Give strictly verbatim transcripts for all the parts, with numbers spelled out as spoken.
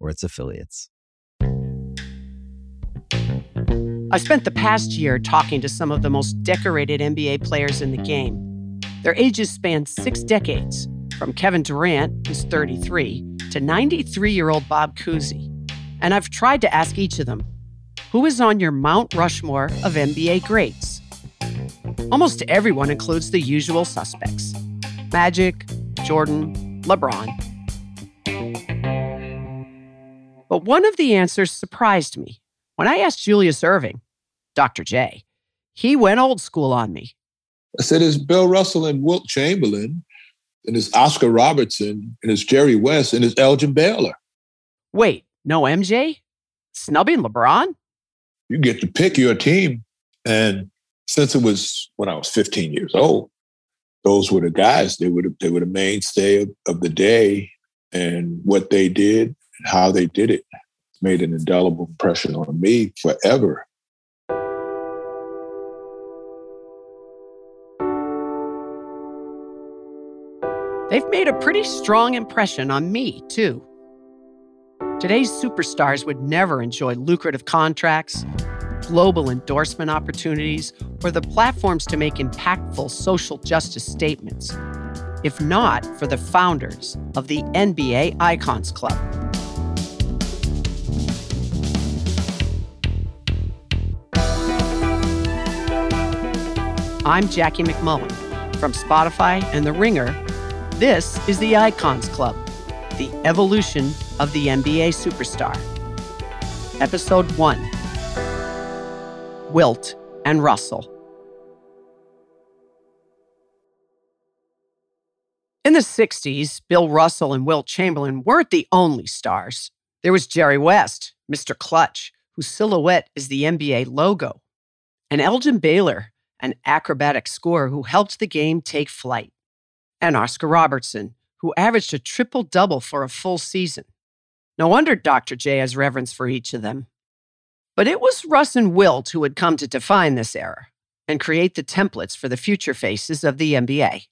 or its affiliates. I spent the past year talking to some of the most decorated N B A players in the game. Their ages span six decades, from Kevin Durant, who's thirty-three, to ninety-three-year-old Bob Cousy. And I've tried to ask each of them, who is on your Mount Rushmore of N B A greats? Almost everyone includes the usual suspects: Magic, Jordan, LeBron. But one of the answers surprised me. When I asked Julius Erving, Doctor J, he went old school on me. I said, it's Bill Russell and Wilt Chamberlain, and it's Oscar Robertson, and it's Jerry West, and it's Elgin Baylor. Wait, no M J? Snubbing LeBron? You get to pick your team. And since it was when I was fifteen years old, those were the guys. They were the, they were the mainstay of, of the day, and what they did, how they did it, made an indelible impression on me forever. They've made a pretty strong impression on me, too. Today's superstars would never enjoy lucrative contracts, global endorsement opportunities, or the platforms to make impactful social justice statements, if not for the founders of the N B A Icons Club. I'm Jackie McMullen from Spotify and The Ringer. This is The Icons Club, the evolution of the N B A superstar. Episode one, Wilt and Russell. In the sixties, Bill Russell and Wilt Chamberlain weren't the only stars. There was Jerry West, Mister Clutch, whose silhouette is the N B A logo, and Elgin Baylor, an acrobatic scorer who helped the game take flight, and Oscar Robertson, who averaged a triple-double for a full season. No wonder Doctor J has reverence for each of them. But it was Russ and Wilt who had come to define this era and create the templates for the future faces of the N B A.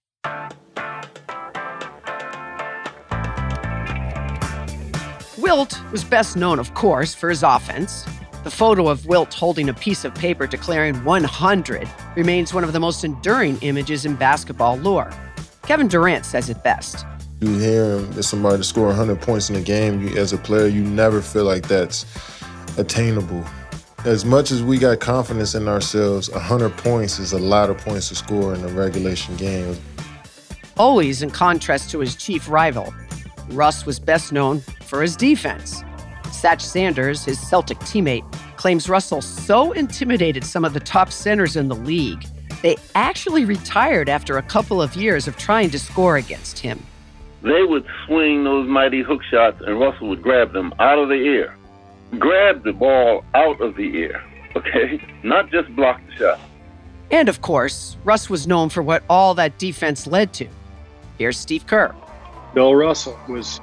Wilt was best known, of course, for his offense. The photo of Wilt holding a piece of paper declaring one hundred remains one of the most enduring images in basketball lore. Kevin Durant says it best. You hear him, it's somebody to score one hundred points in a game. You, as a player, you never feel like that's attainable. As much as we got confidence in ourselves, one hundred points is a lot of points to score in a regulation game. Always in contrast to his chief rival, Russ was best known for his defense. Satch Sanders, his Celtic teammate, claims Russell so intimidated some of the top centers in the league, they actually retired after a couple of years of trying to score against him. They would swing those mighty hook shots, and Russell would grab them out of the air. Grab the ball out of the air, okay? Not just block the shot. And of course, Russ was known for what all that defense led to. Here's Steve Kerr. Bill Russell was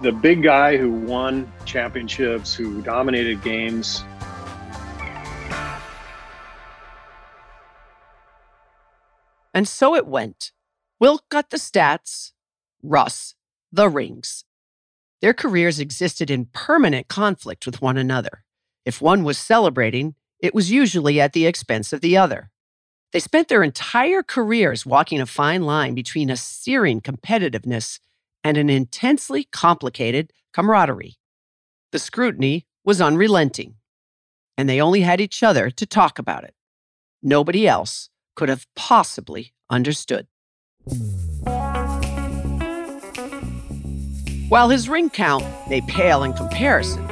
the big guy who won championships, who dominated games. And so it went. Wilt got the stats, Russ the rings. Their careers existed in permanent conflict with one another. If one was celebrating, it was usually at the expense of the other. They spent their entire careers walking a fine line between a searing competitiveness and an intensely complicated camaraderie. The scrutiny was unrelenting. and they only had each other to talk about it. Nobody else could have possibly understood. While his ring count may pale in comparison,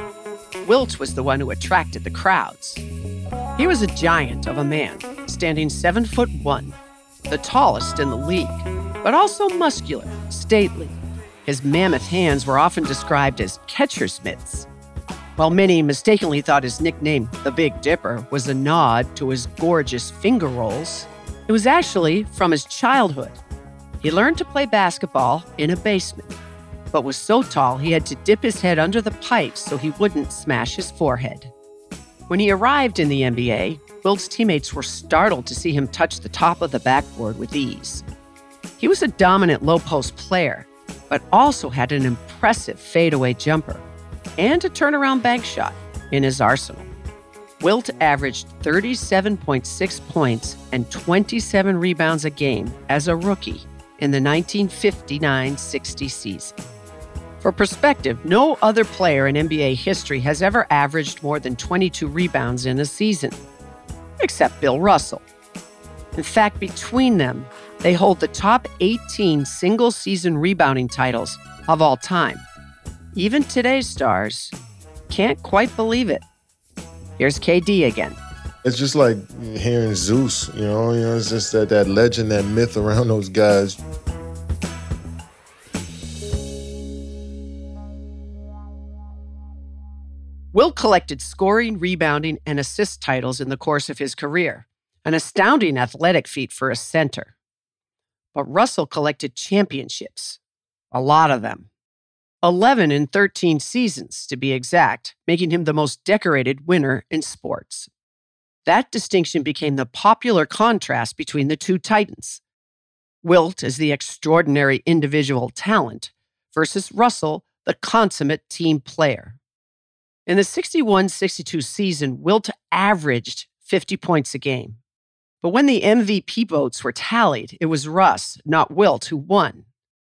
Wilt was the one who attracted the crowds. He was a giant of a man, standing seven foot one, the tallest in the league, but also muscular, stately. His mammoth hands were often described as catcher's mitts. While many mistakenly thought his nickname, the Big Dipper, was a nod to his gorgeous finger rolls, it was actually from his childhood. He learned to play basketball in a basement, but was so tall he had to dip his head under the pipes so he wouldn't smash his forehead. When he arrived in the N B A, Wilt's teammates were startled to see him touch the top of the backboard with ease. He was a dominant low-post player, but also had an impressive fadeaway jumper and a turnaround bank shot in his arsenal. Wilt averaged thirty-seven point six points and twenty-seven rebounds a game as a rookie in the nineteen fifty-nine sixty season. For perspective, no other player in N B A history has ever averaged more than twenty-two rebounds in a season, except Bill Russell. In fact, between them, they hold the top eighteen single-season rebounding titles of all time. Even today's stars can't quite believe it. Here's K D again. It's just like hearing Zeus, you know? You know, it's just that, that legend, that myth around those guys. Wilt collected scoring, rebounding, and assist titles in the course of his career, an astounding athletic feat for a center. But Russell collected championships, a lot of them. eleven in thirteen seasons, to be exact, making him the most decorated winner in sports. That distinction became the popular contrast between the two titans. Wilt is the extraordinary individual talent versus Russell, the consummate team player. In the sixty-one sixty-two season, Wilt averaged fifty points a game. But when the M V P votes were tallied, it was Russ, not Wilt, who won.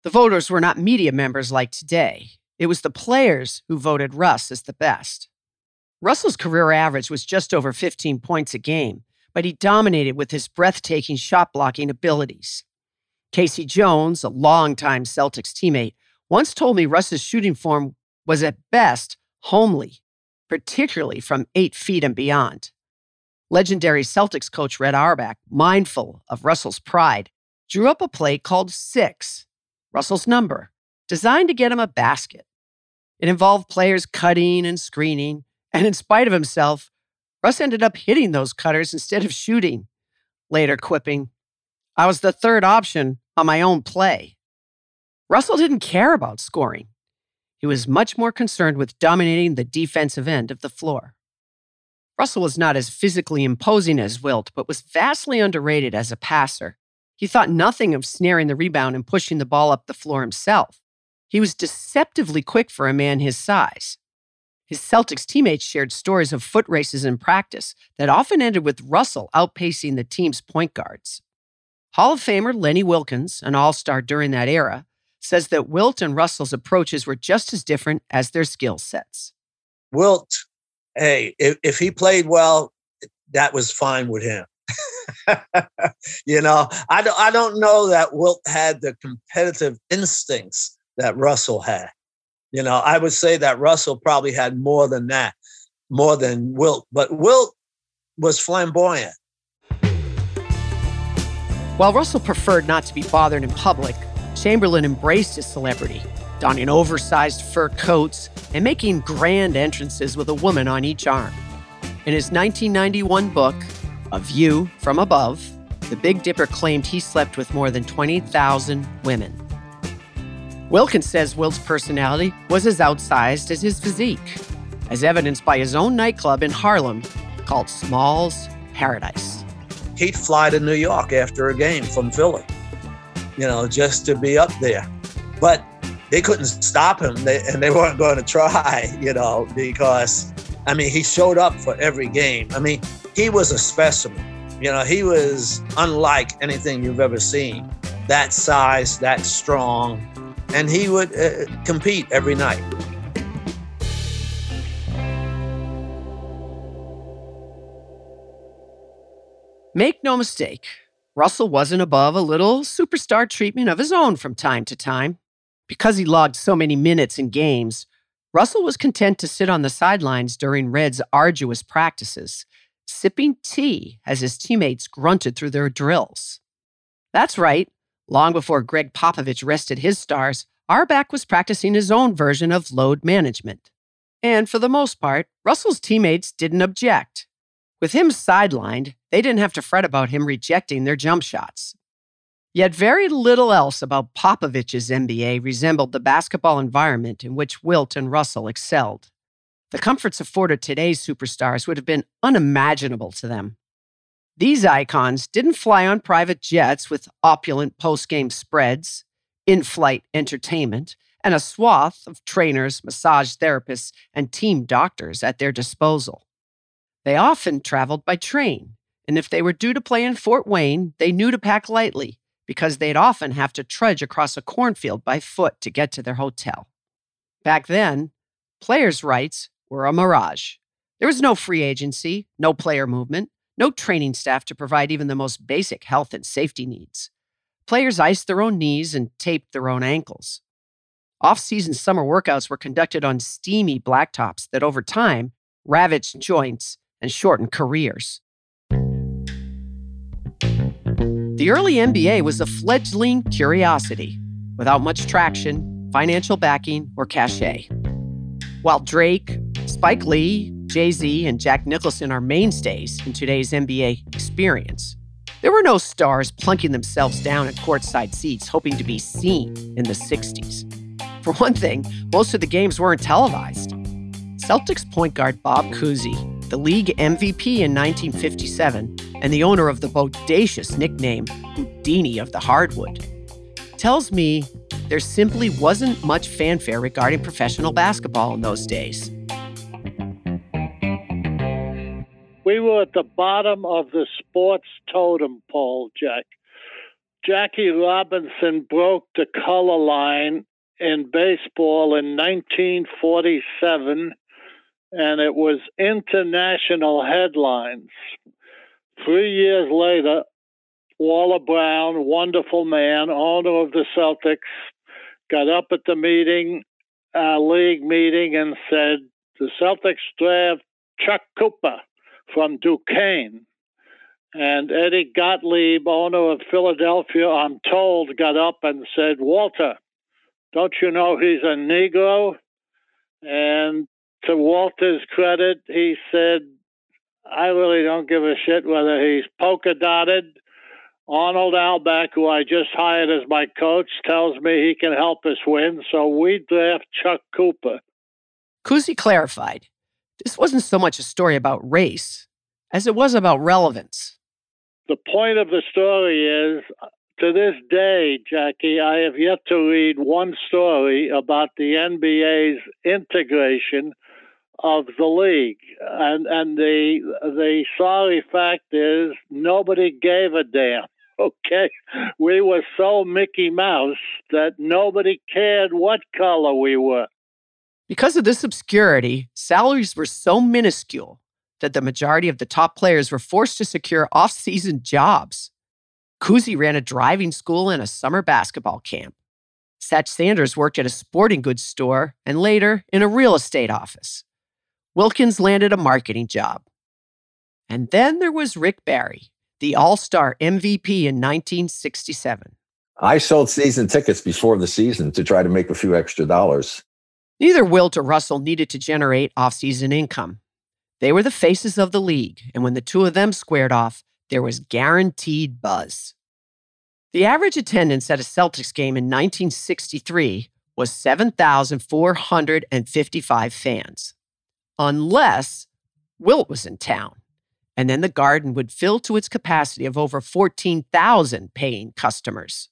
The voters were not media members like today. It was the players who voted Russ as the best. Russell's career average was just over fifteen points a game, but he dominated with his breathtaking shot-blocking abilities. Casey Jones, a longtime Celtics teammate, once told me Russ's shooting form was at best homely, particularly from eight feet and beyond. Legendary Celtics coach Red Auerbach, mindful of Russell's pride, drew up a play called Six, Russell's number, designed to get him a basket. It involved players cutting and screening, and in spite of himself, Russ ended up hitting those cutters instead of shooting, later quipping, "I was the third option on my own play." Russell didn't care about scoring. He was much more concerned with dominating the defensive end of the floor. Russell was not as physically imposing as Wilt, but was vastly underrated as a passer. He thought nothing of snaring the rebound and pushing the ball up the floor himself. He was deceptively quick for a man his size. His Celtics teammates shared stories of foot races in practice that often ended with Russell outpacing the team's point guards. Hall of Famer Lenny Wilkens, an all-star during that era, says that Wilt and Russell's approaches were just as different as their skill sets. Wilt, hey, if, if he played well, that was fine with him. You know, I don't, I don't know that Wilt had the competitive instincts that Russell had. You know, I would say that Russell probably had more than that, more than Wilt. But Wilt was flamboyant. While Russell preferred not to be bothered in public, Chamberlain embraced his celebrity, donning oversized fur coats and making grand entrances with a woman on each arm. In his nineteen ninety-one book, A View from Above, the Big Dipper claimed he slept with more than twenty thousand women. Wilkens says Wilt's personality was as outsized as his physique, as evidenced by his own nightclub in Harlem called Small's Paradise. He'd fly to New York after a game from Philly, you know, just to be up there. But they couldn't stop him, they, and they weren't going to try, you know, because, I mean, he showed up for every game. I mean, he was a specimen. You know, he was unlike anything you've ever seen. That size, that strong, and he would uh, compete every night. Make no mistake, Russell wasn't above a little superstar treatment of his own from time to time. Because he logged so many minutes in games, Russell was content to sit on the sidelines during Red's arduous practices, sipping tea as his teammates grunted through their drills. That's right, long before Greg Popovich rested his stars, Auerbach was practicing his own version of load management. And for the most part, Russell's teammates didn't object. With him sidelined, they didn't have to fret about him rejecting their jump shots. Yet very little else about Popovich's N B A resembled the basketball environment in which Wilt and Russell excelled. The comforts afforded today's superstars would have been unimaginable to them. These icons didn't fly on private jets with opulent post-game spreads, in-flight entertainment, and a swath of trainers, massage therapists, and team doctors at their disposal. They often traveled by train, and if they were due to play in Fort Wayne, they knew to pack lightly because they'd often have to trudge across a cornfield by foot to get to their hotel. Back then, players' rights were a mirage. There was no free agency, no player movement, no training staff to provide even the most basic health and safety needs. Players iced their own knees and taped their own ankles. Off-season summer workouts were conducted on steamy blacktops that over time ravaged joints and shortened careers. The early N B A was a fledgling curiosity, without much traction, financial backing, or cachet. While Drake, Spike Lee, Jay-Z, and Jack Nicholson are mainstays in today's N B A experience, there were no stars plunking themselves down at courtside seats hoping to be seen in the sixties. For one thing, most of the games weren't televised. Celtics point guard Bob Cousy, the league M V P in nineteen fifty-seven and the owner of the bodacious nickname Houdini of the Hardwood, tells me there simply wasn't much fanfare regarding professional basketball in those days. We were at the bottom of the sports totem pole, Jack. Jackie Robinson broke the color line in baseball in nineteen forty-seven, and it was international headlines. Three years later, Waller Brown, wonderful man, owner of the Celtics, got up at the meeting, uh, league meeting, and said, the Celtics draft Chuck Cooper from Duquesne. And Eddie Gottlieb, owner of Philadelphia, I'm told, got up and said, Walter, don't you know he's a Negro? And to Walter's credit, he said, I really don't give a shit whether he's polka dotted. Arnold Auerbach, who I just hired as my coach, tells me he can help us win, so we draft Chuck Cooper. Cousy clarified, this wasn't so much a story about race as it was about relevance. The point of the story is, to this day, Jackie, I have yet to read one story about the N B A's integration of the league. And and the the sorry fact is nobody gave a damn, okay? We were so Mickey Mouse that nobody cared what color we were. Because of this obscurity, salaries were so minuscule that the majority of the top players were forced to secure off-season jobs. Cousy ran a driving school and a summer basketball camp. Satch Sanders worked at a sporting goods store and later in a real estate office. Wilkens landed a marketing job. And then there was Rick Barry, the all-star M V P in nineteen sixty-seven. I sold season tickets before the season to try to make a few extra dollars. Neither Wilt or Russell needed to generate off-season income. They were the faces of the league, and when the two of them squared off, there was guaranteed buzz. The average attendance at a Celtics game in nineteen sixty-three was seven thousand four hundred fifty-five fans, unless Wilt was in town, and then the Garden would fill to its capacity of over fourteen thousand paying customers.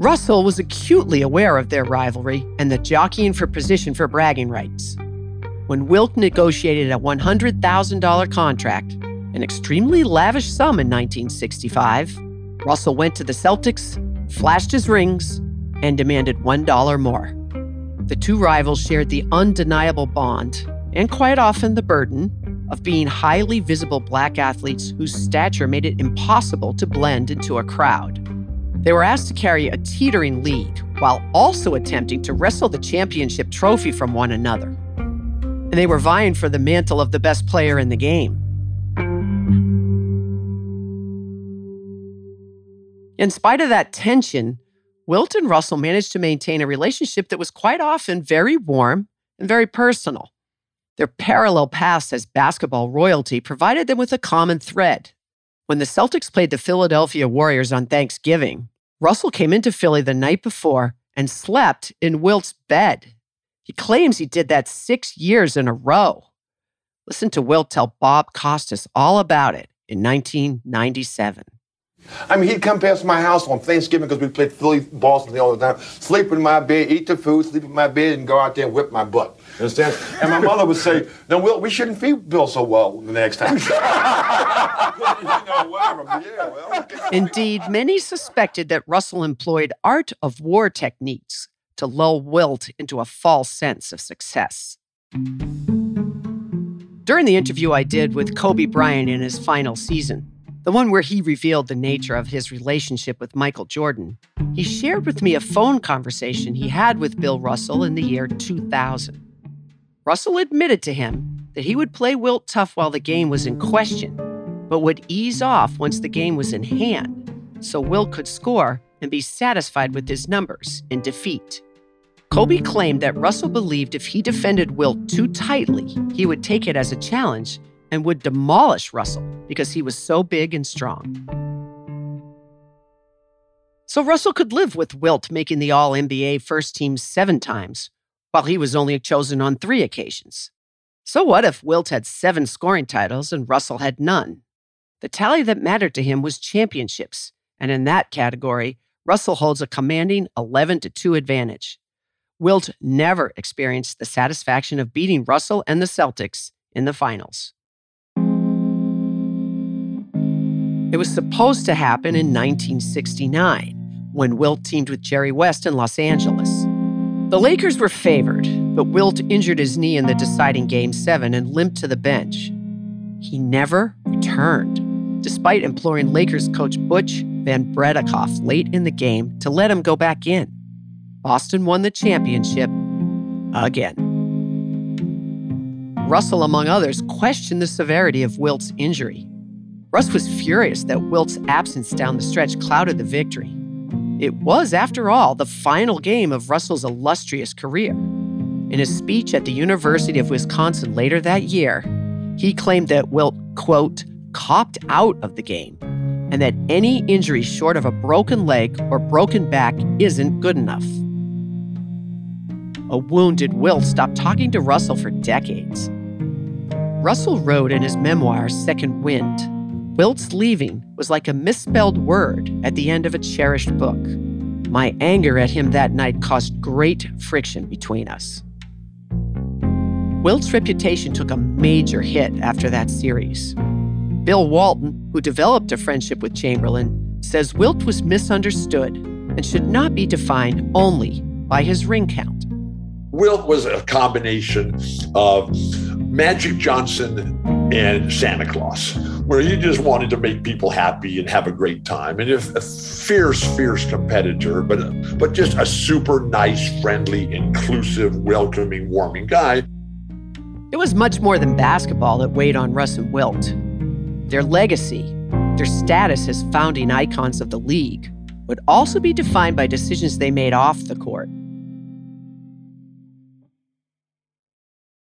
Russell was acutely aware of their rivalry and the jockeying for position for bragging rights. When Wilt negotiated a one hundred thousand dollars contract, an extremely lavish sum in nineteen sixty-five, Russell went to the Celtics, flashed his rings, and demanded one dollar more. The two rivals shared the undeniable bond, and quite often the burden, of being highly visible black athletes whose stature made it impossible to blend into a crowd. They were asked to carry a teetering lead while also attempting to wrestle the championship trophy from one another. And they were vying for the mantle of the best player in the game. In spite of that tension, Wilt and Russell managed to maintain a relationship that was quite often very warm and very personal. Their parallel paths as basketball royalty provided them with a common thread. When the Celtics played the Philadelphia Warriors on Thanksgiving, Russell came into Philly the night before and slept in Wilt's bed. He claims he did that six years in a row. Listen to Wilt tell Bob Costas all about it in nineteen ninety-seven. I mean, he'd come past my house on Thanksgiving because we played Philly Boston all the time, sleep in my bed, eat the food, sleep in my bed, and go out there and whip my butt. You understand? And my mother would say, no, Will, we shouldn't feed Bill so well the next time. Indeed, many suspected that Russell employed art of war techniques to lull Wilt into a false sense of success. During the interview I did with Kobe Bryant in his final season, the one where he revealed the nature of his relationship with Michael Jordan, he shared with me a phone conversation he had with Bill Russell in the year two thousand. Russell admitted to him that he would play Wilt tough while the game was in question, but would ease off once the game was in hand, so Wilt could score and be satisfied with his numbers in defeat. Kobe claimed that Russell believed if he defended Wilt too tightly, he would take it as a challenge and would demolish Russell because he was so big and strong. So Russell could live with Wilt making the All N B A first team seven times, while he was only chosen on three occasions. So what if Wilt had seven scoring titles and Russell had none? The tally that mattered to him was championships, and in that category, Russell holds a commanding eleven to two advantage. Wilt never experienced the satisfaction of beating Russell and the Celtics in the finals. It was supposed to happen in nineteen sixty-nine, when Wilt teamed with Jerry West in Los Angeles. The Lakers were favored, but Wilt injured his knee in the deciding Game seven and limped to the bench. He never returned, despite imploring Lakers coach Butch Van Bredikoff late in the game to let him go back in. Boston won the championship again. Russell, among others, questioned the severity of Wilt's injury. Russ was furious that Wilt's absence down the stretch clouded the victory. It was, after all, the final game of Russell's illustrious career. In his speech at the University of Wisconsin later that year, he claimed that Wilt, quote, copped out of the game, and that any injury short of a broken leg or broken back isn't good enough. A wounded Wilt stopped talking to Russell for decades. Russell wrote in his memoir, Second Wind, Wilt's leaving was like a misspelled word at the end of a cherished book. My anger at him that night caused great friction between us. Wilt's reputation took a major hit after that series. Bill Walton, who developed a friendship with Chamberlain, says Wilt was misunderstood and should not be defined only by his ring count. Wilt was a combination of Magic Johnson and Santa Claus, where you just wanted to make people happy and have a great time. And if a fierce, fierce competitor, but but just a super nice, friendly, inclusive, welcoming, warming guy. It was much more than basketball that weighed on Russ and Wilt. Their legacy, their status as founding icons of the league, would also be defined by decisions they made off the court.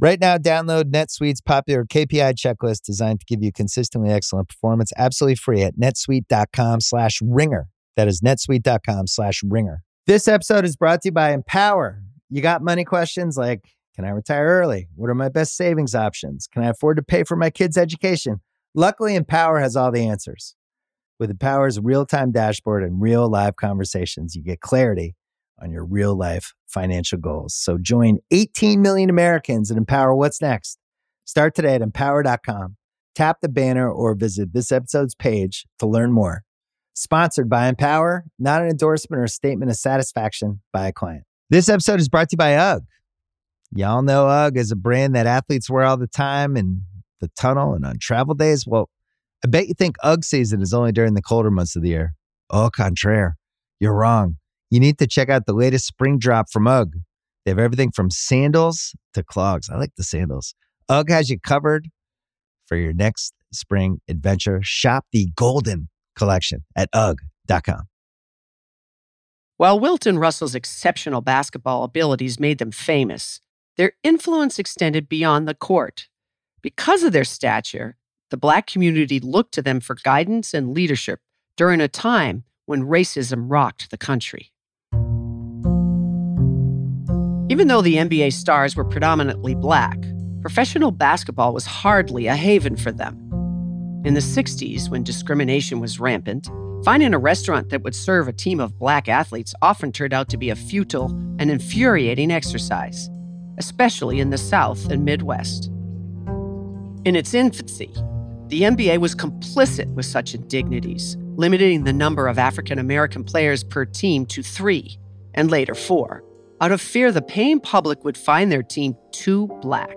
Right now, download NetSuite's popular K P I checklist designed to give you consistently excellent performance absolutely free at netsuite.com slash ringer. That is netsuite.com slash ringer. This episode is brought to you by Empower. You got money questions like, can I retire early? What are my best savings options? Can I afford to pay for my kids' education? Luckily, Empower has all the answers. With Empower's real-time dashboard and real live conversations, you get clarity on your real-life financial goals. So join eighteen million Americans and Empower What's Next. Start today at empower dot com. Tap the banner or visit this episode's page to learn more. Sponsored by Empower, not an endorsement or statement of satisfaction by a client. This episode is brought to you by UGG. Y'all know UGG is a brand that athletes wear all the time in the tunnel and on travel days. Well, I bet you think UGG season is only during the colder months of the year. Au contraire, you're wrong. You need to check out the latest spring drop from UGG. They have everything from sandals to clogs. I like the sandals. UGG has you covered for your next spring adventure. Shop the Golden Collection at U G G dot com. While Wilt and Russell's exceptional basketball abilities made them famous, their influence extended beyond the court. Because of their stature, the Black community looked to them for guidance and leadership during a time when racism rocked the country. Even though the N B A stars were predominantly Black, professional basketball was hardly a haven for them. In the sixties, when discrimination was rampant, finding a restaurant that would serve a team of Black athletes often turned out to be a futile and infuriating exercise, especially in the South and Midwest. In its infancy, the N B A was complicit with such indignities, limiting the number of African American players per team to three, and later four, out of fear the paying public would find their team too Black.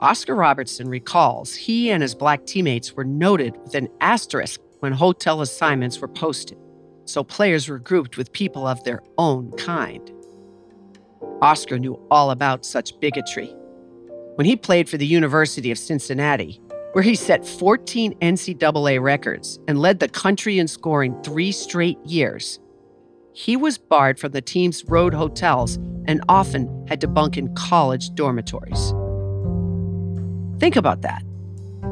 Oscar Robertson recalls he and his Black teammates were noted with an asterisk when hotel assignments were posted, so players were grouped with people of their own kind. Oscar knew all about such bigotry when he played for the University of Cincinnati, where he set fourteen N C double A records and led the country in scoring three straight years. He was barred from the team's road hotels and often had to bunk in college dormitories. Think about that.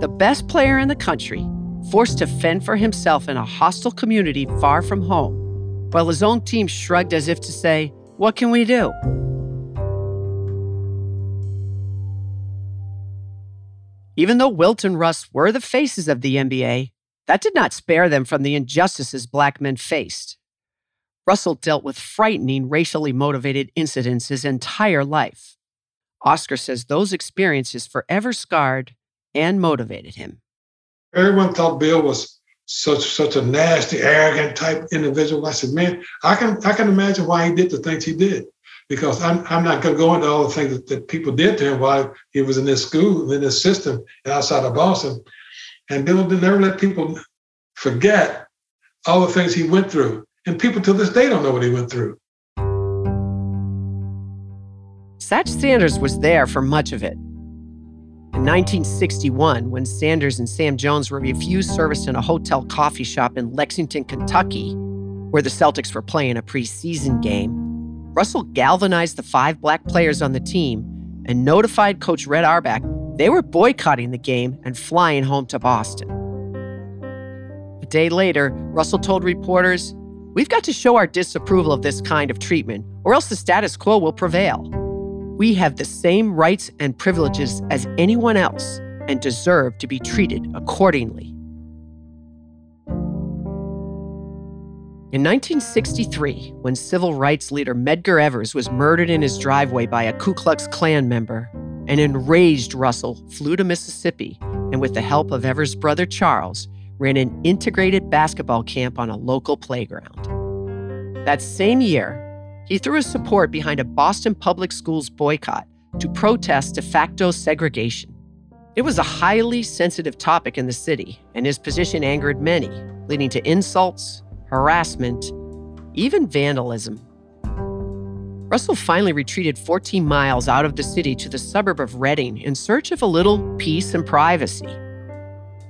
The best player in the country, forced to fend for himself in a hostile community far from home, while his own team shrugged as if to say, "What can we do?" Even though Wilt and Russ were the faces of the N B A, that did not spare them from the injustices Black men faced. Russell dealt with frightening racially motivated incidents his entire life. Oscar says those experiences forever scarred and motivated him. Everyone thought Bill was such such a nasty, arrogant type individual. I said, man, I can I can imagine why he did the things he did, because I'm I'm not going to go into all the things that, that people did to him while he was in this school, in this system outside of Boston. And Bill never let people forget all the things he went through. And people to this day don't know what he went through. Satch Sanders was there for much of it. In nineteen sixty-one, when Sanders and Sam Jones were refused service in a hotel coffee shop in Lexington, Kentucky, where the Celtics were playing a preseason game, Russell galvanized the five Black players on the team and notified Coach Red Auerbach they were boycotting the game and flying home to Boston. A day later, Russell told reporters, "We've got to show our disapproval of this kind of treatment, or else the status quo will prevail. We have the same rights and privileges as anyone else and deserve to be treated accordingly." In nineteen sixty-three, when civil rights leader Medgar Evers was murdered in his driveway by a Ku Klux Klan member, an enraged Russell flew to Mississippi and with the help of Evers' brother Charles, ran an integrated basketball camp on a local playground. That same year, he threw his support behind a Boston public schools boycott to protest de facto segregation. It was a highly sensitive topic in the city, and his position angered many, leading to insults, harassment, even vandalism. Russell finally retreated fourteen miles out of the city to the suburb of Reading in search of a little peace and privacy.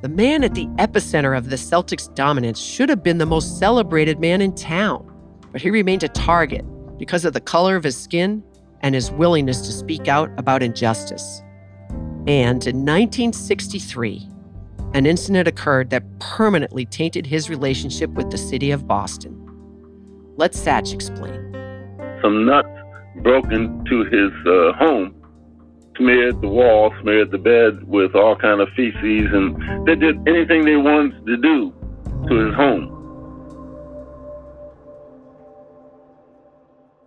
The man at the epicenter of the Celtics' dominance should have been the most celebrated man in town, but he remained a target because of the color of his skin and his willingness to speak out about injustice. And in nineteen sixty-three, an incident occurred that permanently tainted his relationship with the city of Boston. Let Satch explain. Some nuts broke into his uh, home, smeared the wall, smeared the bed with all kind of feces, and they did anything they wanted to do to his home.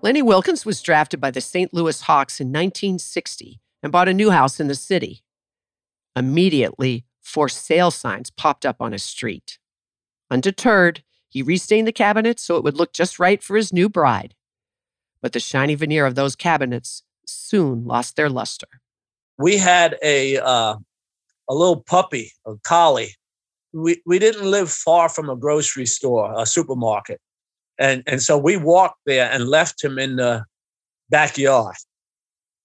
Lenny Wilkens was drafted by the Saint Louis Hawks in nineteen sixty and bought a new house in the city. Immediately, for sale signs popped up on his street. Undeterred, he restained the cabinets so it would look just right for his new bride. But the shiny veneer of those cabinets soon lost their luster. We had a uh, a little puppy, a collie. We we didn't live far from a grocery store, a supermarket, and and so we walked there and left him in the backyard.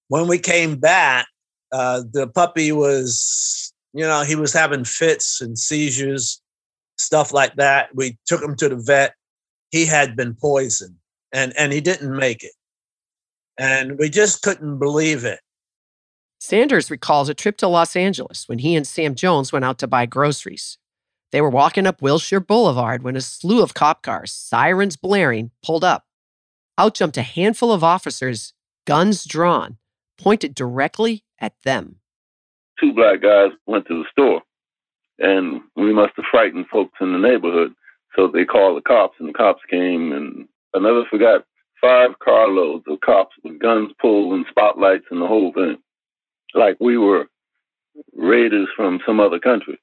When we came back, uh, the puppy was, you know, he was having fits and seizures, stuff like that. We took him to the vet. He had been poisoned. And and he didn't make it. And we just couldn't believe it. Sanders recalls a trip to Los Angeles when he and Sam Jones went out to buy groceries. They were walking up Wilshire Boulevard when a slew of cop cars, sirens blaring, pulled up. Out jumped a handful of officers, guns drawn, pointed directly at them. Two black guys went to the store, and we must have frightened folks in the neighborhood. So they called the cops, and the cops came, and another forgot five carloads of cops with guns pulled and spotlights and the whole thing. Like we were raiders from some other country.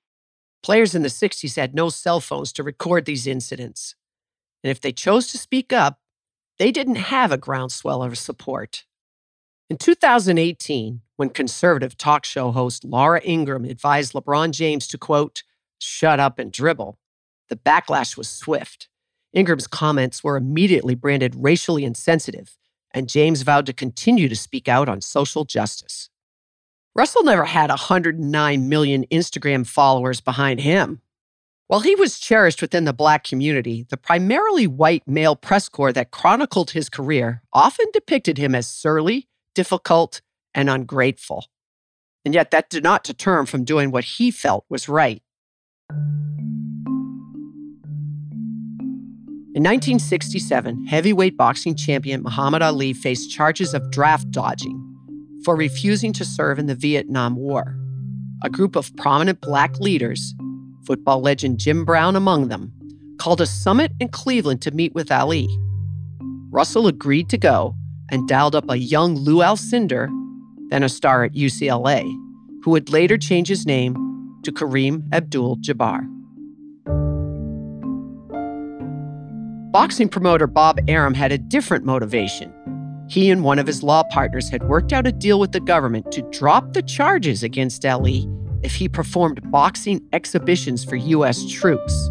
Players in the sixties had no cell phones to record these incidents. And if they chose to speak up, they didn't have a groundswell of support. In two thousand eighteen, when conservative talk show host Laura Ingraham advised LeBron James to, quote, shut up and dribble, the backlash was swift. Ingram's comments were immediately branded racially insensitive, and James vowed to continue to speak out on social justice. Russell never had one hundred nine million Instagram followers behind him. While he was cherished within the black community, the primarily white male press corps that chronicled his career often depicted him as surly, difficult, and ungrateful. And yet that did not deter him from doing what he felt was right. In nineteen sixty-seven, heavyweight boxing champion Muhammad Ali faced charges of draft dodging for refusing to serve in the Vietnam War. A group of prominent black leaders, football legend Jim Brown among them, called a summit in Cleveland to meet with Ali. Russell agreed to go and dialed up a young Lew Alcindor, then a star at U C L A, who would later change his name to Kareem Abdul-Jabbar. Boxing promoter Bob Arum had a different motivation. He and one of his law partners had worked out a deal with the government to drop the charges against Ali if he performed boxing exhibitions for U S troops.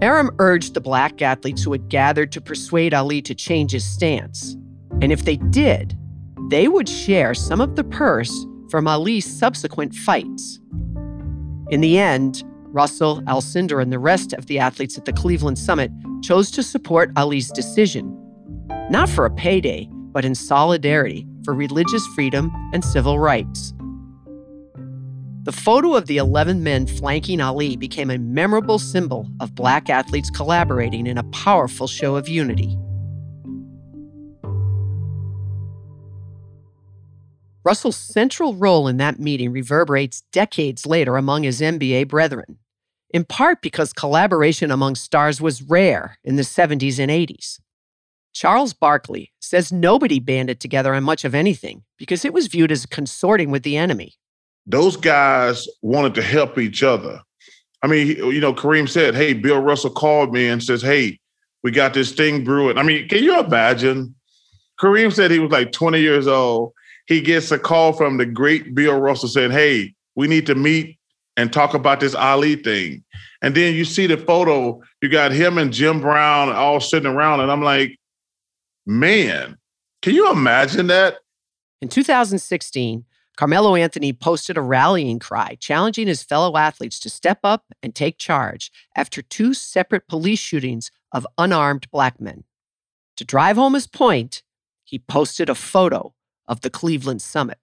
Arum urged the black athletes who had gathered to persuade Ali to change his stance. And if they did, they would share some of the purse from Ali's subsequent fights. In the end, Russell, Alcindor, and the rest of the athletes at the Cleveland Summit chose to support Ali's decision, not for a payday, but in solidarity for religious freedom and civil rights. The photo of the eleven men flanking Ali became a memorable symbol of black athletes collaborating in a powerful show of unity. Russell's central role in that meeting reverberates decades later among his N B A brethren, in part because collaboration among stars was rare in the seventies and eighties. Charles Barkley says nobody banded together on much of anything because it was viewed as consorting with the enemy. Those guys wanted to help each other. I mean, you know, Kareem said, hey, Bill Russell called me and says, hey, we got this thing brewing. I mean, can you imagine? Kareem said he was like twenty years old. He gets a call from the great Bill Russell saying, hey, we need to meet and talk about this Ali thing. And then you see the photo, you got him and Jim Brown all sitting around. And I'm like, man, can you imagine that? In two thousand sixteen, Carmelo Anthony posted a rallying cry, challenging his fellow athletes to step up and take charge after two separate police shootings of unarmed black men. To drive home his point, he posted a photo of the Cleveland summit.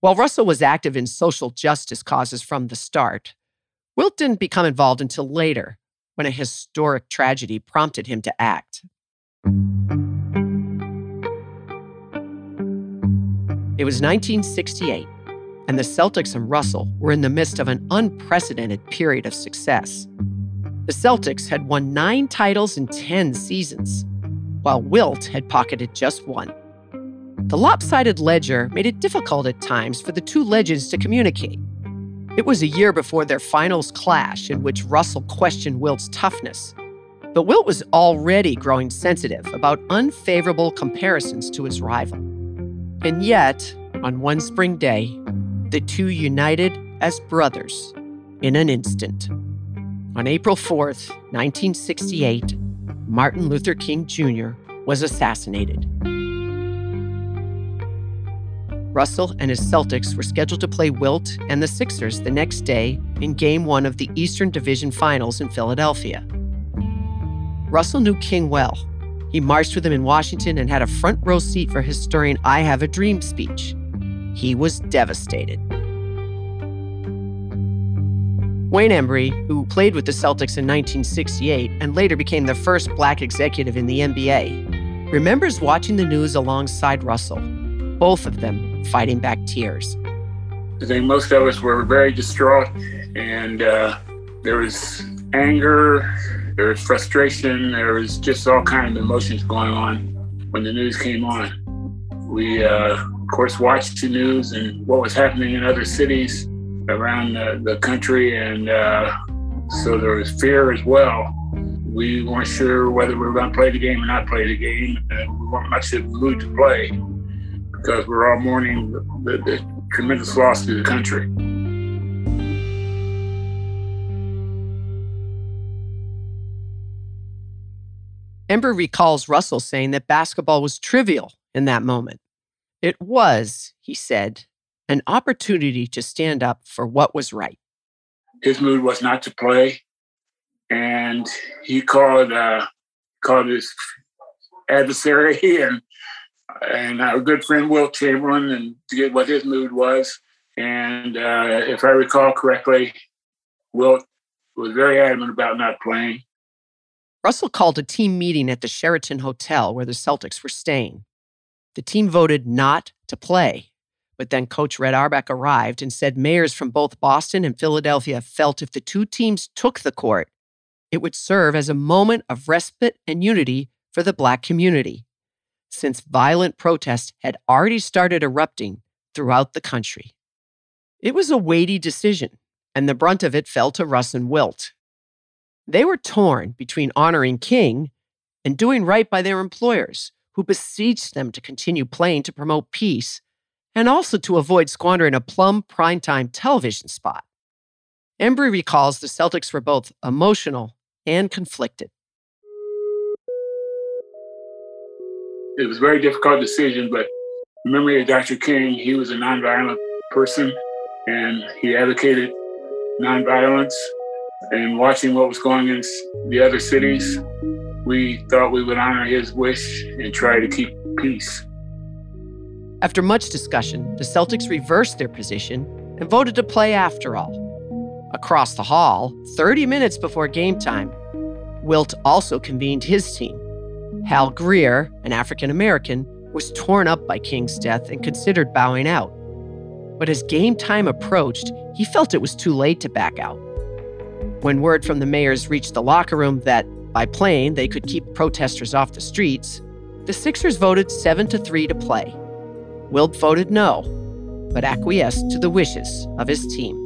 While Russell was active in social justice causes from the start, Wilt didn't become involved until later, when a historic tragedy prompted him to act. It was nineteen sixty-eight, and the Celtics and Russell were in the midst of an unprecedented period of success. The Celtics had won nine titles in ten seasons, while Wilt had pocketed just one. The lopsided ledger made it difficult at times for the two legends to communicate. It was a year before their finals clash in which Russell questioned Wilt's toughness. But Wilt was already growing sensitive about unfavorable comparisons to his rival. And yet, on one spring day, the two united as brothers in an instant. On April fourth, nineteen sixty-eight, Martin Luther King Junior was assassinated. Russell and his Celtics were scheduled to play Wilt and the Sixers the next day in Game one of the Eastern Division Finals in Philadelphia. Russell knew King well. He marched with him in Washington and had a front row seat for his stirring I Have a Dream speech. He was devastated. Wayne Embry, who played with the Celtics in nineteen sixty-eight and later became the first black executive in the N B A, remembers watching the news alongside Russell, both of them fighting back tears. I think most of us were very distraught, and uh, there was anger, there was frustration, there was just all kinds of emotions going on when the news came on. We, uh, of course, watched the news and what was happening in other cities around the, the country, and uh, so there was fear as well. We weren't sure whether we were going to play the game or not play the game, and we weren't much in the mood to play, because we're all mourning the, the, the tremendous loss to the country. Embry recalls Russell saying that basketball was trivial in that moment. It was, he said, an opportunity to stand up for what was right. His mood was not to play, and he called uh, called his adversary and and our good friend Wilt Chamberlain, and to get what his mood was. And uh, if I recall correctly, Wilt was very adamant about not playing. Russell called a team meeting at the Sheraton Hotel where the Celtics were staying. The team voted not to play, but then Coach Red Auerbach arrived and said mayors from both Boston and Philadelphia felt if the two teams took the court, it would serve as a moment of respite and unity for the black community, since violent protests had already started erupting throughout the country. It was a weighty decision, and the brunt of it fell to Russ and Wilt. They were torn between honoring King and doing right by their employers, who beseeched them to continue playing to promote peace and also to avoid squandering a plum primetime television spot. Embry recalls the Celtics were both emotional and conflicted. It was a very difficult decision, but in memory of Doctor King, he was a nonviolent person, and he advocated nonviolence. And watching what was going on in the other cities, we thought we would honor his wish and try to keep peace. After much discussion, the Celtics reversed their position and voted to play after all. Across the hall, thirty minutes before game time, Wilt also convened his team. Hal Greer, an African-American, was torn up by King's death and considered bowing out. But as game time approached, he felt it was too late to back out. When word from the mayors reached the locker room that, by playing, they could keep protesters off the streets, the Sixers voted seven to three to play. Wilt voted no, but acquiesced to the wishes of his team.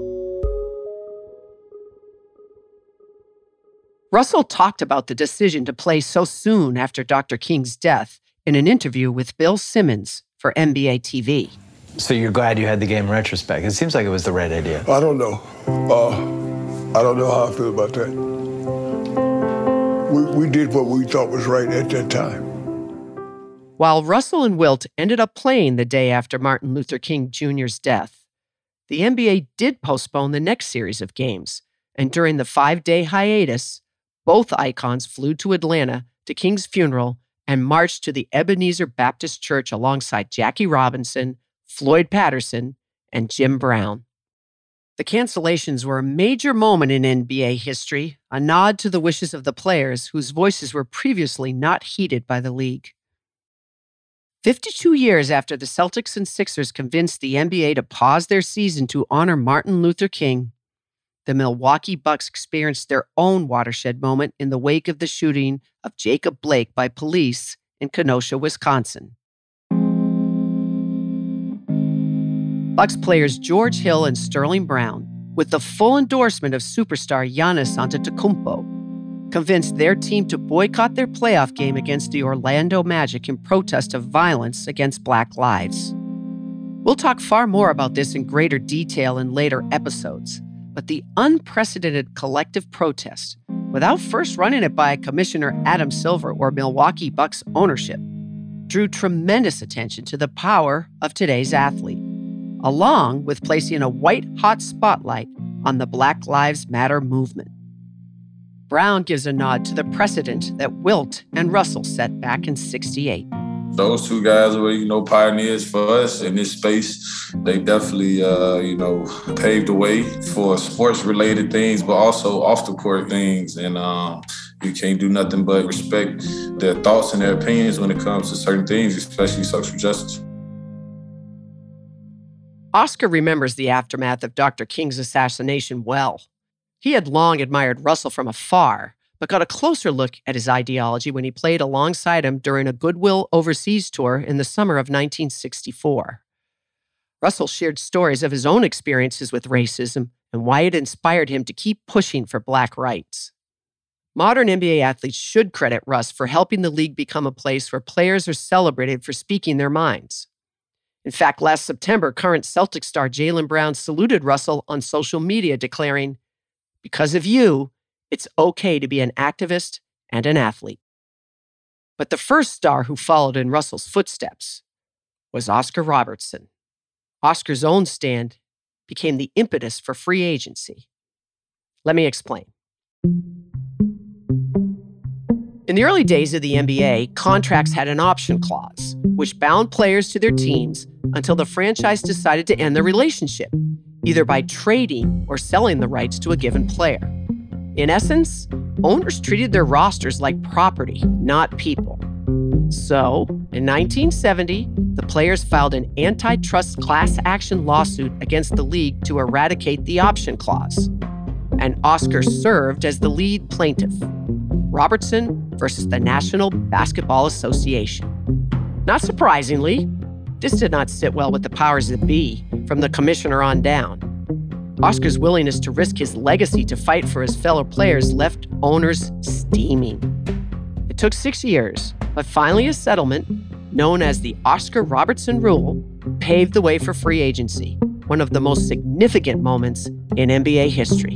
Russell talked about the decision to play so soon after Doctor King's death in an interview with Bill Simmons for N B A T V. So you're glad you had the game in retrospect. It seems like it was the right idea. I don't know. Uh, I don't know how I feel about that. We, we did what we thought was right at that time. While Russell and Wilt ended up playing the day after Martin Luther King Junior's death, the N B A did postpone the next series of games, and during the five-day hiatus, both icons flew to Atlanta to King's funeral and marched to the Ebenezer Baptist Church alongside Jackie Robinson, Floyd Patterson, and Jim Brown. The cancellations were a major moment in N B A history, a nod to the wishes of the players whose voices were previously not heeded by the league. fifty-two years after the Celtics and Sixers convinced the N B A to pause their season to honor Martin Luther King, the Milwaukee Bucks experienced their own watershed moment in the wake of the shooting of Jacob Blake by police in Kenosha, Wisconsin. Bucks players George Hill and Sterling Brown, with the full endorsement of superstar Giannis Antetokounmpo, convinced their team to boycott their playoff game against the Orlando Magic in protest of violence against Black lives. We'll talk far more about this in greater detail in later episodes, but the unprecedented collective protest, without first running it by Commissioner Adam Silver or Milwaukee Bucks ownership, drew tremendous attention to the power of today's athlete, along with placing a white-hot spotlight on the Black Lives Matter movement. Brown gives a nod to the precedent that Wilt and Russell set back in sixty-eight. Those two guys were, you know, pioneers for us in this space. They definitely, uh, you know, paved the way for sports-related things, but also off-the-court things. And um, you can't do nothing but respect their thoughts and their opinions when it comes to certain things, especially social justice. Oscar remembers the aftermath of Doctor King's assassination well. He had long admired Russell from afar, but got a closer look at his ideology when he played alongside him during a Goodwill overseas tour in the summer of nineteen sixty-four. Russell shared stories of his own experiences with racism and why it inspired him to keep pushing for Black rights. Modern N B A athletes should credit Russ for helping the league become a place where players are celebrated for speaking their minds. In fact, last September, current Celtics star Jaylen Brown saluted Russell on social media, declaring, "Because of you, it's okay to be an activist and an athlete." But the first star who followed in Russell's footsteps was Oscar Robertson. Oscar's own stand became the impetus for free agency. Let me explain. In the early days of the N B A, contracts had an option clause, which bound players to their teams until the franchise decided to end the relationship, either by trading or selling the rights to a given player. In essence, owners treated their rosters like property, not people. So, in nineteen seventy, the players filed an antitrust class action lawsuit against the league to eradicate the option clause. And Oscar served as the lead plaintiff, Robertson versus the National Basketball Association. Not surprisingly, this did not sit well with the powers that be, from the commissioner on down. Oscar's willingness to risk his legacy to fight for his fellow players left owners steaming. It took six years, but finally a settlement, known as the Oscar Robertson Rule, paved the way for free agency, one of the most significant moments in N B A history.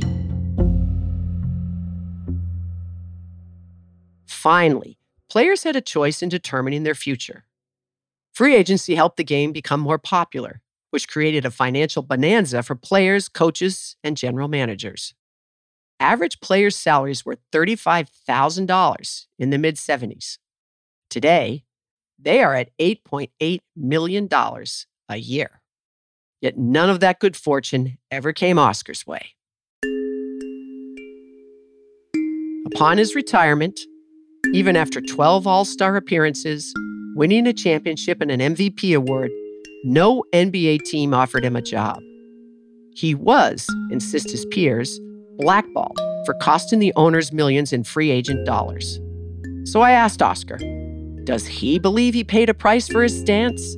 Finally, players had a choice in determining their future. Free agency helped the game become more popular, which created a financial bonanza for players, coaches, and general managers. Average players' salaries were thirty-five thousand dollars in the mid-seventies. Today, they are at eight point eight million dollars a year. Yet none of that good fortune ever came Oscar's way. Upon his retirement, even after twelve All-Star appearances, winning a championship and an M V P award, no N B A team offered him a job. He was, insist his peers, blackballed for costing the owners millions in free agent dollars. So I asked Oscar, does he believe he paid a price for his stance?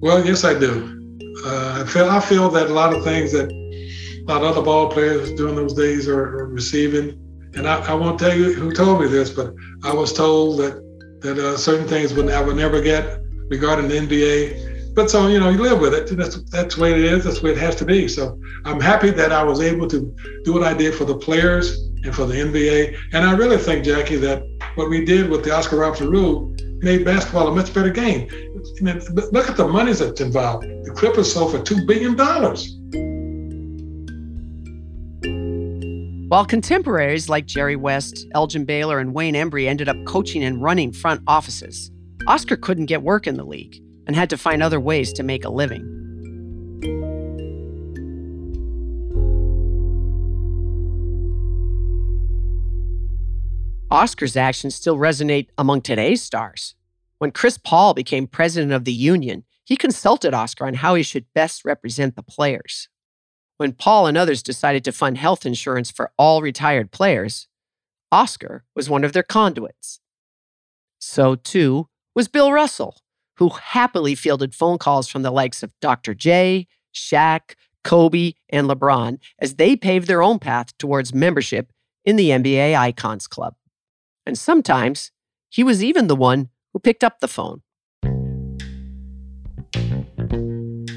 Well, yes, I do. Uh, I feel I feel that a lot of things that a lot of other ball players during those days are, are receiving. And I, I won't tell you who told me this, but I was told that that uh, certain things would, I would never get regarding the N B A. But so, you know, you live with it. That's, that's the way it is. That's the way it has to be. So I'm happy that I was able to do what I did for the players and for the N B A. And I really think, Jackie, that what we did with the Oscar Robertson Rule made basketball a much better game. I mean, look at the money that's involved. The Clippers sold for two billion dollars. While contemporaries like Jerry West, Elgin Baylor, and Wayne Embry ended up coaching and running front offices, Oscar couldn't get work in the league and had to find other ways to make a living. Oscar's actions still resonate among today's stars. When Chris Paul became president of the union, he consulted Oscar on how he should best represent the players. When Paul and others decided to fund health insurance for all retired players, Oscar was one of their conduits. So, too, was Bill Russell, who happily fielded phone calls from the likes of Doctor J, Shaq, Kobe, and LeBron as they paved their own path towards membership in the N B A Icons Club. And sometimes, he was even the one who picked up the phone.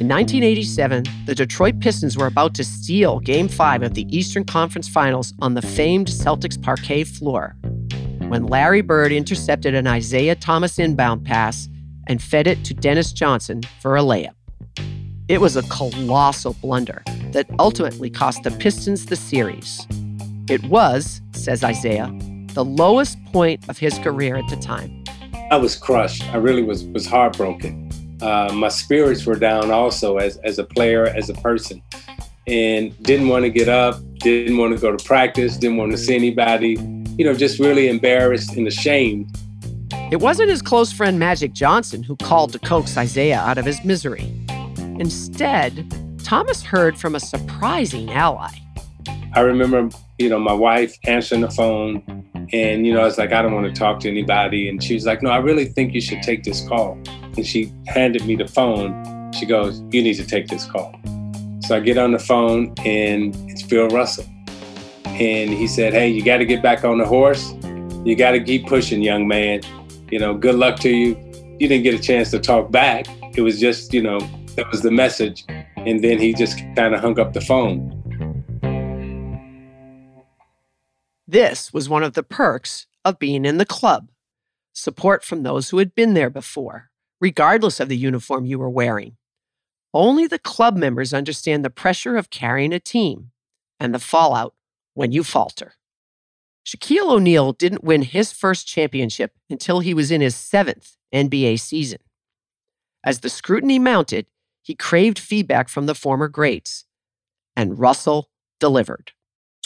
In nineteen eighty-seven, the Detroit Pistons were about to steal Game five of the Eastern Conference Finals on the famed Celtics parquet floor when Larry Bird intercepted an Isaiah Thomas inbound pass and fed it to Dennis Johnson for a layup. It was a colossal blunder that ultimately cost the Pistons the series. It was, says Isaiah, the lowest point of his career at the time. I was crushed. I really was was heartbroken. Uh, my spirits were down also as, as a player, as a person, and didn't want to get up, didn't want to go to practice, didn't want to see anybody, you know, just really embarrassed and ashamed. It wasn't his close friend Magic Johnson who called to coax Isaiah out of his misery. Instead, Thomas heard from a surprising ally. I remember, you know, my wife answering the phone. And, you know, I was like, I don't want to talk to anybody. And she was like, no, I really think you should take this call. And she handed me the phone. She goes, you need to take this call. So I get on the phone and it's Bill Russell. And he said, hey, you got to get back on the horse. You got to keep pushing, young man. You know, good luck to you. You didn't get a chance to talk back. It was just, you know, that was the message. And then he just kind of hung up the phone. This was one of the perks of being in the club. Support from those who had been there before, regardless of the uniform you were wearing. Only the club members understand the pressure of carrying a team and the fallout when you falter. Shaquille O'Neal didn't win his first championship until he was in his seventh N B A season. As the scrutiny mounted, he craved feedback from the former greats, and Russell delivered.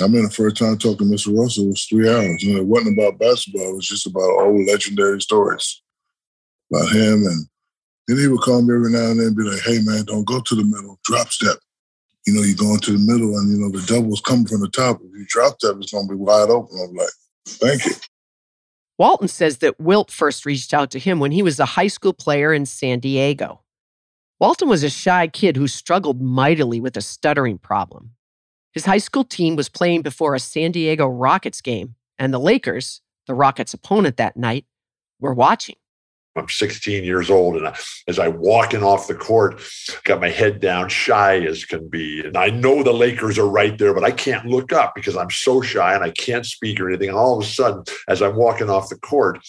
I remember the first time talking to Mister Russell was three hours. And it wasn't about basketball. It was just about old legendary stories about him. And then he would call me every now and then and be like, hey, man, don't go to the middle. Drop step. You know, you're going to the middle and, you know, the double's coming from the top. If you drop step, it's going to be wide open. I'm like, thank you. Walton says that Wilt first reached out to him when he was a high school player in San Diego. Walton was a shy kid who struggled mightily with a stuttering problem. His high school team was playing before a San Diego Rockets game, and the Lakers, the Rockets' opponent that night, were watching. I'm sixteen years old, and I, as I walking off the court, got my head down, shy as can be. And I know the Lakers are right there, but I can't look up because I'm so shy and I can't speak or anything. And all of a sudden, as I'm walking off the court,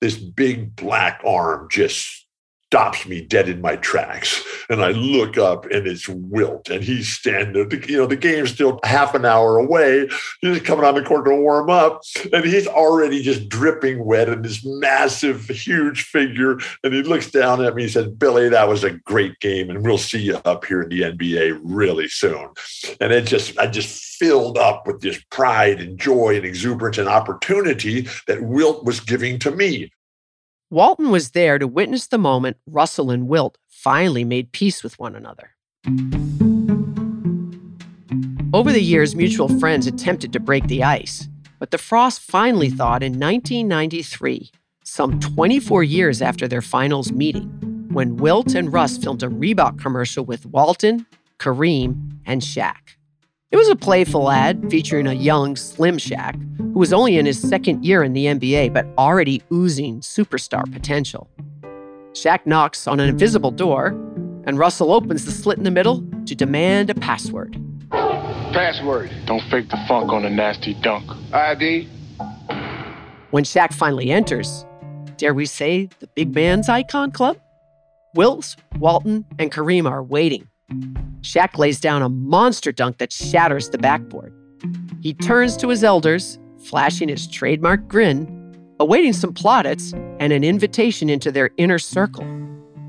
this big black arm just stops me dead in my tracks. And I look up and it's Wilt. And he's standing there. You know, the game's still half an hour away. He's coming on the court to warm up. And he's already just dripping wet in this massive, huge figure. And he looks down at me and says, Billy, that was a great game. And we'll see you up here in the N B A really soon. And it just, I just filled up with this pride and joy and exuberance and opportunity that Wilt was giving to me. Walton was there to witness the moment Russell and Wilt finally made peace with one another. Over the years, mutual friends attempted to break the ice, but the frost finally thawed in nineteen ninety-three, some twenty-four years after their finals meeting, when Wilt and Russ filmed a Reebok commercial with Walton, Kareem, and Shaq. It was a playful ad featuring a young, slim Shaq, who was only in his second year in the N B A but already oozing superstar potential. Shaq knocks on an invisible door, and Russell opens the slit in the middle to demand a password. Password. Don't fake the funk on a nasty dunk. I D. When Shaq finally enters, dare we say, the big man's icon club? Wilt, Walton, and Kareem are waiting. Shaq lays down a monster dunk that shatters the backboard. He turns to his elders, flashing his trademark grin, awaiting some plaudits and an invitation into their inner circle.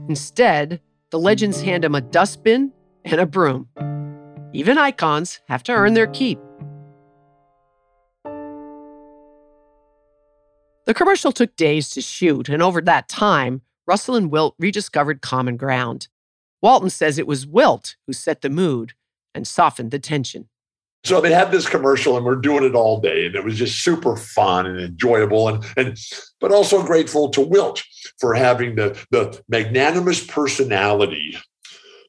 Instead, the legends hand him a dustbin and a broom. Even icons have to earn their keep. The commercial took days to shoot, and over that time, Russell and Wilt rediscovered common ground. Walton says it was Wilt who set the mood and softened the tension. So they had this commercial, and we're doing it all day, and it was just super fun and enjoyable, and and but also grateful to Wilt for having the, the magnanimous personality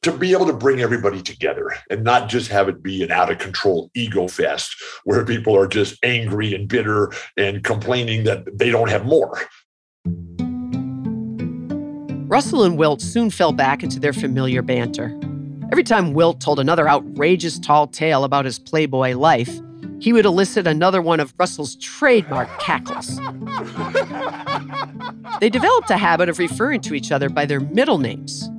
to be able to bring everybody together and not just have it be an out-of-control ego fest where people are just angry and bitter and complaining that they don't have more. Russell and Wilt soon fell back into their familiar banter. Every time Wilt told another outrageous tall tale about his playboy life, he would elicit another one of Russell's trademark cackles. They developed a habit of referring to each other by their middle names,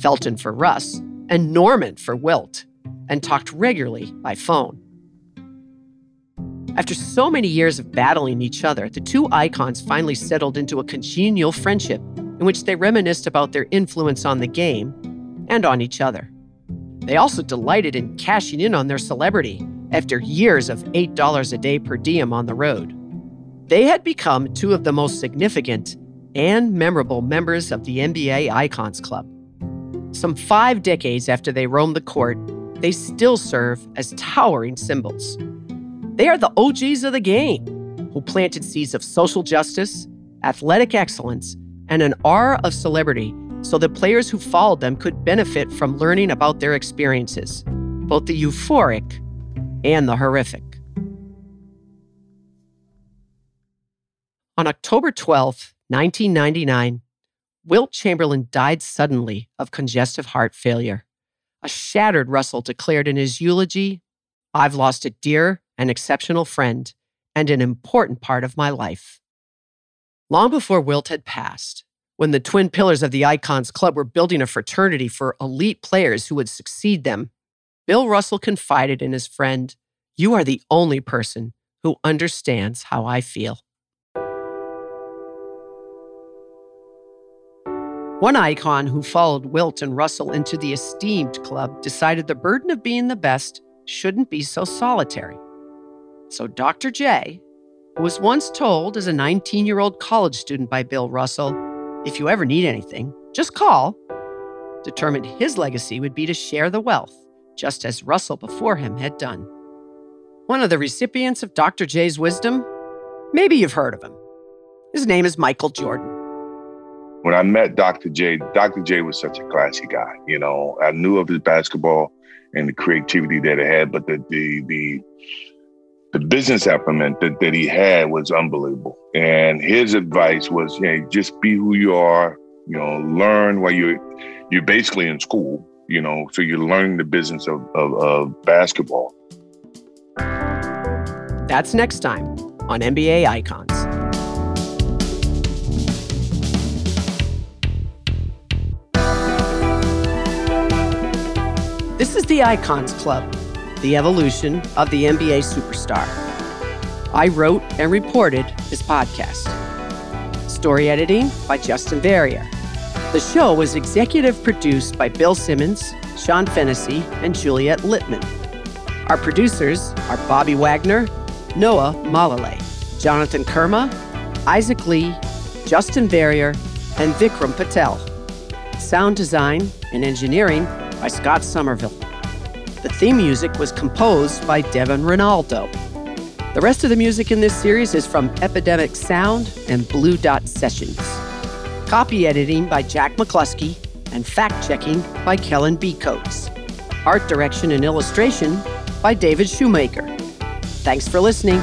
Felton for Russ and Norman for Wilt, and talked regularly by phone. After so many years of battling each other, the two icons finally settled into a congenial friendship in which they reminisced about their influence on the game and on each other. They also delighted in cashing in on their celebrity after years of eight dollars a day per diem on the road. They had become two of the most significant and memorable members of the N B A Icons Club. Some five decades after they roamed the court, they still serve as towering symbols. They are the O Gs of the game, who planted seeds of social justice, athletic excellence, and an aura of celebrity so that players who followed them could benefit from learning about their experiences, both the euphoric and the horrific. On October twelfth, nineteen ninety-nine, Wilt Chamberlain died suddenly of congestive heart failure. A shattered Russell declared in his eulogy, "I've lost a dear and exceptional friend and an important part of my life." Long before Wilt had passed, when the twin pillars of the Icons Club were building a fraternity for elite players who would succeed them, Bill Russell confided in his friend, "You are the only person who understands how I feel." One icon who followed Wilt and Russell into the esteemed club decided the burden of being the best shouldn't be so solitary. So Doctor J, who was once told as a nineteen-year-old college student by Bill Russell, "If you ever need anything, just call," determined his legacy would be to share the wealth, just as Russell before him had done. One of the recipients of Doctor J's wisdom? Maybe you've heard of him. His name is Michael Jordan. When I met Doctor J, Doctor J was such a classy guy. You know, I knew of his basketball and the creativity that it had, but the the the, the business acumen that, that he had was unbelievable. And his advice was, hey, just be who you are. You know, learn while you're you're basically in school. You know, so you're learning the business of of, of basketball. That's next time on N B A Icons. This is The Icons Club, the evolution of the N B A superstar. I wrote and reported this podcast. Story editing by Justin Verrier. The show was executive produced by Bill Simmons, Sean Fennessy, and Juliet Littman. Our producers are Bobby Wagner, Noah Malale, Jonathan Kerma, Isaac Lee, Justin Verrier, and Vikram Patel. Sound design and engineering by Scott Somerville. The theme music was composed by Devin Rinaldo. The rest of the music in this series is from Epidemic Sound and Blue Dot Sessions. Copy editing by Jack McCluskey and fact-checking by Kellen B. Coates. Art direction and illustration by David Shoemaker. Thanks for listening.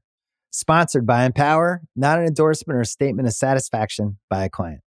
Sponsored by Empower, not an endorsement or statement of satisfaction by a client.